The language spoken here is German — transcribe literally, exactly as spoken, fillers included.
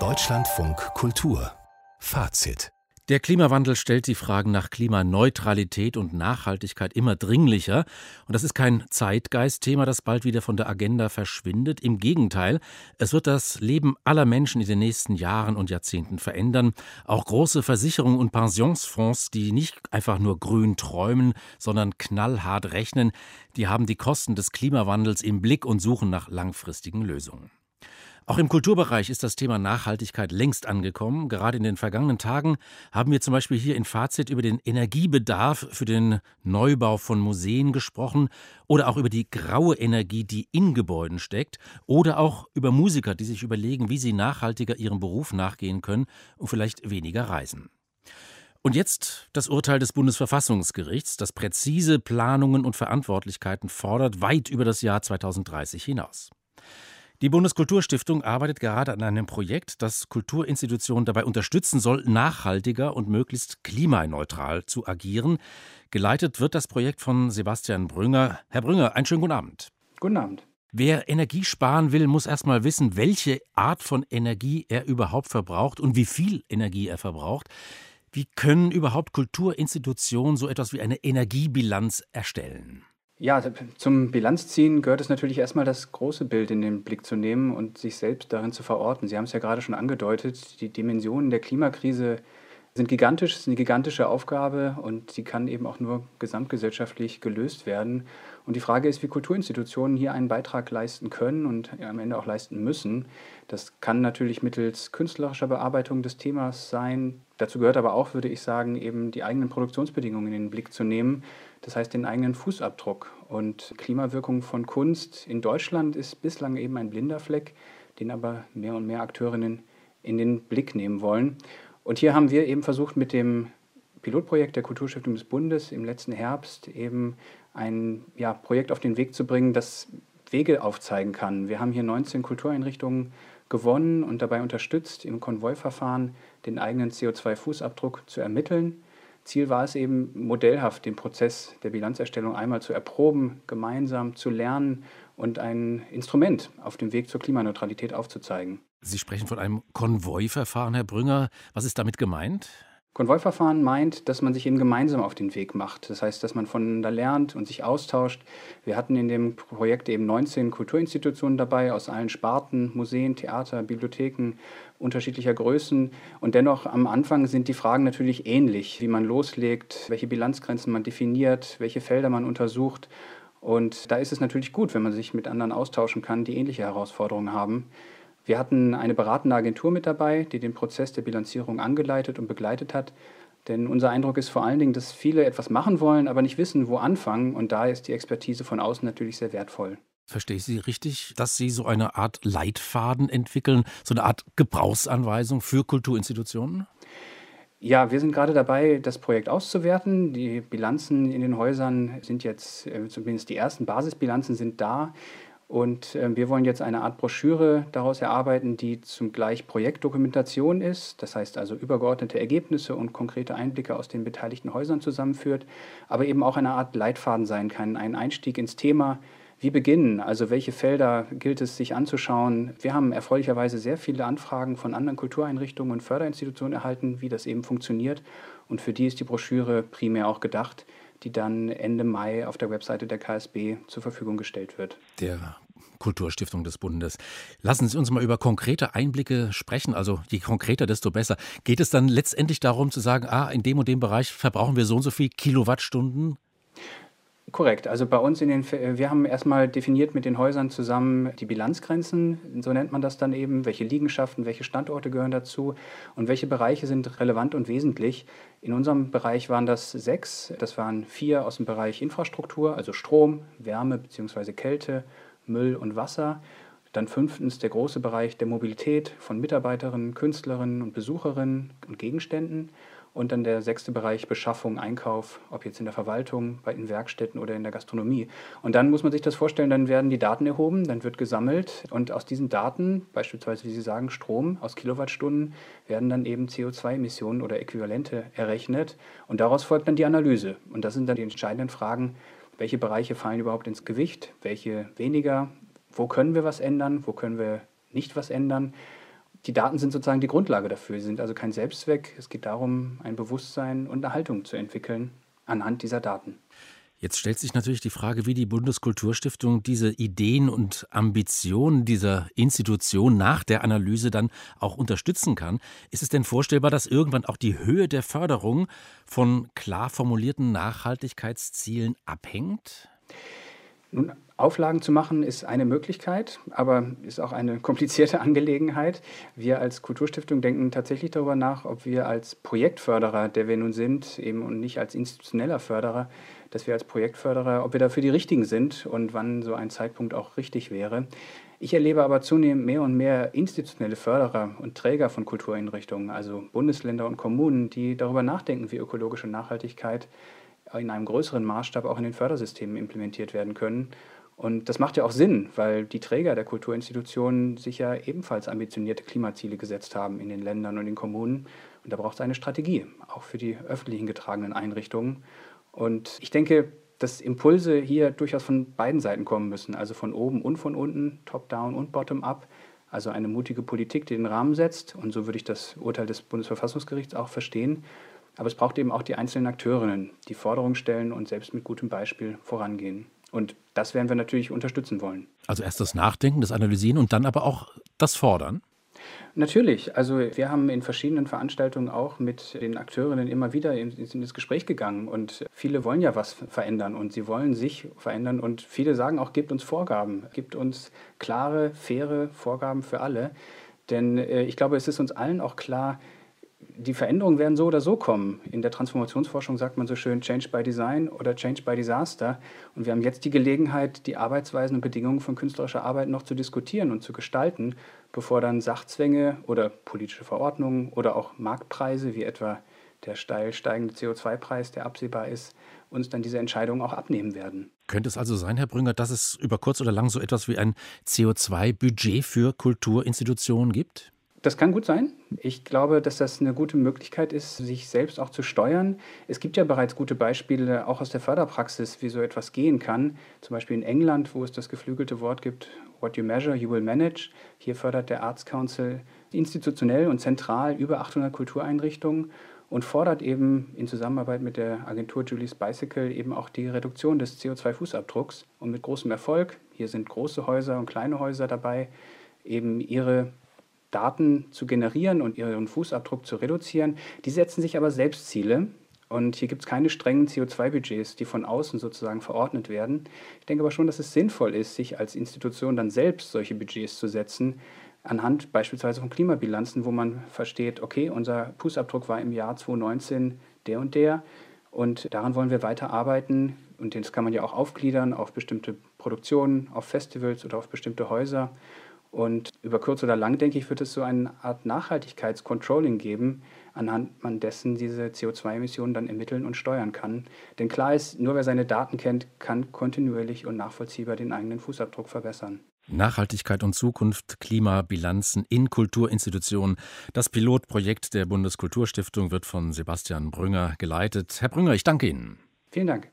Deutschlandfunk Kultur. Fazit. Der Klimawandel stellt die Fragen nach Klimaneutralität und Nachhaltigkeit immer dringlicher. Und das ist kein Zeitgeistthema, das bald wieder von der Agenda verschwindet. Im Gegenteil, es wird das Leben aller Menschen in den nächsten Jahren und Jahrzehnten verändern. Auch große Versicherungen und Pensionsfonds, die nicht einfach nur grün träumen, sondern knallhart rechnen, die haben die Kosten des Klimawandels im Blick und suchen nach langfristigen Lösungen. Auch im Kulturbereich ist das Thema Nachhaltigkeit längst angekommen. Gerade in den vergangenen Tagen haben wir zum Beispiel hier in Fazit über den Energiebedarf für den Neubau von Museen gesprochen oder auch über die graue Energie, die in Gebäuden steckt oder auch über Musiker, die sich überlegen, wie sie nachhaltiger ihrem Beruf nachgehen können und vielleicht weniger reisen. Und jetzt das Urteil des Bundesverfassungsgerichts, das präzise Planungen und Verantwortlichkeiten fordert, weit über das Jahr zweitausenddreißig hinaus. Die Bundeskulturstiftung arbeitet gerade an einem Projekt, das Kulturinstitutionen dabei unterstützen soll, nachhaltiger und möglichst klimaneutral zu agieren. Geleitet wird das Projekt von Sebastian Brünger. Herr Brünger, einen schönen guten Abend. Guten Abend. Wer Energie sparen will, muss erst mal wissen, welche Art von Energie er überhaupt verbraucht und wie viel Energie er verbraucht. Wie können überhaupt Kulturinstitutionen so etwas wie eine Energiebilanz erstellen? Ja, zum Bilanzziehen gehört es natürlich erstmal, das große Bild in den Blick zu nehmen und sich selbst darin zu verorten. Sie haben es ja gerade schon angedeutet, die Dimensionen der Klimakrise sind gigantisch, sind eine gigantische Aufgabe und die kann eben auch nur gesamtgesellschaftlich gelöst werden. Und die Frage ist, wie Kulturinstitutionen hier einen Beitrag leisten können und am Ende auch leisten müssen. Das kann natürlich mittels künstlerischer Bearbeitung des Themas sein. Dazu gehört aber auch, würde ich sagen, eben die eigenen Produktionsbedingungen in den Blick zu nehmen. Das heißt, den eigenen Fußabdruck. Und Klimawirkung von Kunst in Deutschland ist bislang eben ein blinder Fleck, den aber mehr und mehr Akteurinnen in den Blick nehmen wollen. Und hier haben wir eben versucht, mit dem Pilotprojekt der Kulturstiftung des Bundes im letzten Herbst eben ein ja, Projekt auf den Weg zu bringen, das Wege aufzeigen kann. Wir haben hier neunzehn Kultureinrichtungen gewonnen und dabei unterstützt, im Konvoiverfahren den eigenen C O zwei Fußabdruck zu ermitteln. Ziel war es eben, modellhaft den Prozess der Bilanzerstellung einmal zu erproben, gemeinsam zu lernen und ein Instrument auf dem Weg zur Klimaneutralität aufzuzeigen. Sie sprechen von einem Konvoiverfahren, Herr Brünger. Was ist damit gemeint? Konvoiverfahren meint, dass man sich eben gemeinsam auf den Weg macht. Das heißt, dass man voneinander lernt und sich austauscht. Wir hatten in dem Projekt eben neunzehn Kulturinstitutionen dabei aus allen Sparten, Museen, Theater, Bibliotheken unterschiedlicher Größen. Und dennoch am Anfang sind die Fragen natürlich ähnlich, wie man loslegt, welche Bilanzgrenzen man definiert, welche Felder man untersucht. Und da ist es natürlich gut, wenn man sich mit anderen austauschen kann, die ähnliche Herausforderungen haben. Wir hatten eine beratende Agentur mit dabei, die den Prozess der Bilanzierung angeleitet und begleitet hat. Denn unser Eindruck ist vor allen Dingen, dass viele etwas machen wollen, aber nicht wissen, wo anfangen. Und da ist die Expertise von außen natürlich sehr wertvoll. Verstehe ich Sie richtig, dass Sie so eine Art Leitfaden entwickeln, so eine Art Gebrauchsanweisung für Kulturinstitutionen? Ja, wir sind gerade dabei, das Projekt auszuwerten. Die Bilanzen in den Häusern sind jetzt, zumindest die ersten Basisbilanzen sind da. Und wir wollen jetzt eine Art Broschüre daraus erarbeiten, die zugleich Projektdokumentation ist. Das heißt also übergeordnete Ergebnisse und konkrete Einblicke aus den beteiligten Häusern zusammenführt. Aber eben auch eine Art Leitfaden sein kann, ein Einstieg ins Thema. Wie beginnen? Also welche Felder gilt es, sich anzuschauen? Wir haben erfreulicherweise sehr viele Anfragen von anderen Kultureinrichtungen und Förderinstitutionen erhalten, wie das eben funktioniert. Und für die ist die Broschüre primär auch gedacht, die dann Ende Mai auf der Webseite der K S B zur Verfügung gestellt wird. Der Kulturstiftung des Bundes. Lassen Sie uns mal über konkrete Einblicke sprechen. Also je konkreter, desto besser. Geht es dann letztendlich darum zu sagen, ah, in dem und dem Bereich verbrauchen wir so und so viel Kilowattstunden? Korrekt. Also bei uns in den, wir haben erstmal definiert mit den Häusern zusammen die Bilanzgrenzen, so nennt man das dann eben, welche Liegenschaften, welche Standorte gehören dazu und welche Bereiche sind relevant und wesentlich. In unserem Bereich waren das sechs, das waren vier aus dem Bereich Infrastruktur, also Strom, Wärme bzw. Kälte, Müll und Wasser. Dann fünftens der große Bereich der Mobilität von Mitarbeiterinnen, Künstlerinnen und Besucherinnen und Gegenständen. Und dann der sechste Bereich Beschaffung, Einkauf, ob jetzt in der Verwaltung, bei den Werkstätten oder in der Gastronomie. Und dann muss man sich das vorstellen, dann werden die Daten erhoben, dann wird gesammelt und aus diesen Daten, beispielsweise wie Sie sagen, Strom aus Kilowattstunden, werden dann eben C O zwei Emissionen oder Äquivalente errechnet und daraus folgt dann die Analyse. Und das sind dann die entscheidenden Fragen, welche Bereiche fallen überhaupt ins Gewicht, welche weniger, wo können wir was ändern, wo können wir nicht was ändern. Die Daten sind sozusagen die Grundlage dafür. Sie sind also kein Selbstzweck. Es geht darum, ein Bewusstsein und eine Haltung zu entwickeln anhand dieser Daten. Jetzt stellt sich natürlich die Frage, wie die Bundeskulturstiftung diese Ideen und Ambitionen dieser Institution nach der Analyse dann auch unterstützen kann. Ist es denn vorstellbar, dass irgendwann auch die Höhe der Förderung von klar formulierten Nachhaltigkeitszielen abhängt? Nun, Auflagen zu machen ist eine Möglichkeit, aber ist auch eine komplizierte Angelegenheit. Wir als Kulturstiftung denken tatsächlich darüber nach, ob wir als Projektförderer, der wir nun sind, eben und nicht als institutioneller Förderer, dass wir als Projektförderer, ob wir dafür die Richtigen sind und wann so ein Zeitpunkt auch richtig wäre. Ich erlebe aber zunehmend mehr und mehr institutionelle Förderer und Träger von Kultureinrichtungen, also Bundesländer und Kommunen, die darüber nachdenken, wie ökologische Nachhaltigkeit in einem größeren Maßstab auch in den Fördersystemen implementiert werden können. Und das macht ja auch Sinn, weil die Träger der Kulturinstitutionen sich ja ebenfalls ambitionierte Klimaziele gesetzt haben in den Ländern und den Kommunen. Und da braucht es eine Strategie, auch für die öffentlichen getragenen Einrichtungen. Und ich denke, dass Impulse hier durchaus von beiden Seiten kommen müssen, also von oben und von unten, top-down und bottom-up. Also eine mutige Politik, die den Rahmen setzt. Und so würde ich das Urteil des Bundesverfassungsgerichts auch verstehen. Aber es braucht eben auch die einzelnen Akteurinnen, die Forderungen stellen und selbst mit gutem Beispiel vorangehen. Und das werden wir natürlich unterstützen wollen. Also erst das Nachdenken, das Analysieren und dann aber auch das Fordern? Natürlich. Also wir haben in verschiedenen Veranstaltungen auch mit den Akteurinnen immer wieder ins Gespräch gegangen. Und viele wollen ja was verändern und sie wollen sich verändern. Und viele sagen auch, gebt uns Vorgaben, gebt uns klare, faire Vorgaben für alle. Denn ich glaube, es ist uns allen auch klar, die Veränderungen werden so oder so kommen. In der Transformationsforschung sagt man so schön Change by Design oder Change by Disaster. Und wir haben jetzt die Gelegenheit, die Arbeitsweisen und Bedingungen von künstlerischer Arbeit noch zu diskutieren und zu gestalten, bevor dann Sachzwänge oder politische Verordnungen oder auch Marktpreise, wie etwa der steil steigende C O zwei Preis, der absehbar ist, uns dann diese Entscheidungen auch abnehmen werden. Könnte es also sein, Herr Brünger, dass es über kurz oder lang so etwas wie ein C O zwei Budget für Kulturinstitutionen gibt? Das kann gut sein. Ich glaube, dass das eine gute Möglichkeit ist, sich selbst auch zu steuern. Es gibt ja bereits gute Beispiele, auch aus der Förderpraxis, wie so etwas gehen kann. Zum Beispiel in England, wo es das geflügelte Wort gibt, what you measure, you will manage. Hier fördert der Arts Council institutionell und zentral über achthundert Kultureinrichtungen und fordert eben in Zusammenarbeit mit der Agentur Julie's Bicycle eben auch die Reduktion des C O zwei Fußabdrucks. Und mit großem Erfolg, hier sind große Häuser und kleine Häuser dabei, eben ihre Daten zu generieren und ihren Fußabdruck zu reduzieren. Die setzen sich aber selbst Ziele und hier gibt es keine strengen C O zwei Budgets, die von außen sozusagen verordnet werden. Ich denke aber schon, dass es sinnvoll ist, sich als Institution dann selbst solche Budgets zu setzen, anhand beispielsweise von Klimabilanzen, wo man versteht, okay, unser Fußabdruck war im Jahr zweitausendneunzehn der und der und daran wollen wir weiter arbeiten und das kann man ja auch aufgliedern auf bestimmte Produktionen, auf Festivals oder auf bestimmte Häuser. Und über kurz oder lang, denke ich, wird es so eine Art Nachhaltigkeitscontrolling geben, anhand man dessen diese C O zwei Emissionen dann ermitteln und steuern kann. Denn klar ist, nur wer seine Daten kennt, kann kontinuierlich und nachvollziehbar den eigenen Fußabdruck verbessern. Nachhaltigkeit und Zukunft, Klimabilanzen in Kulturinstitutionen. Das Pilotprojekt der Bundeskulturstiftung wird von Sebastian Brünger geleitet. Herr Brünger, ich danke Ihnen. Vielen Dank.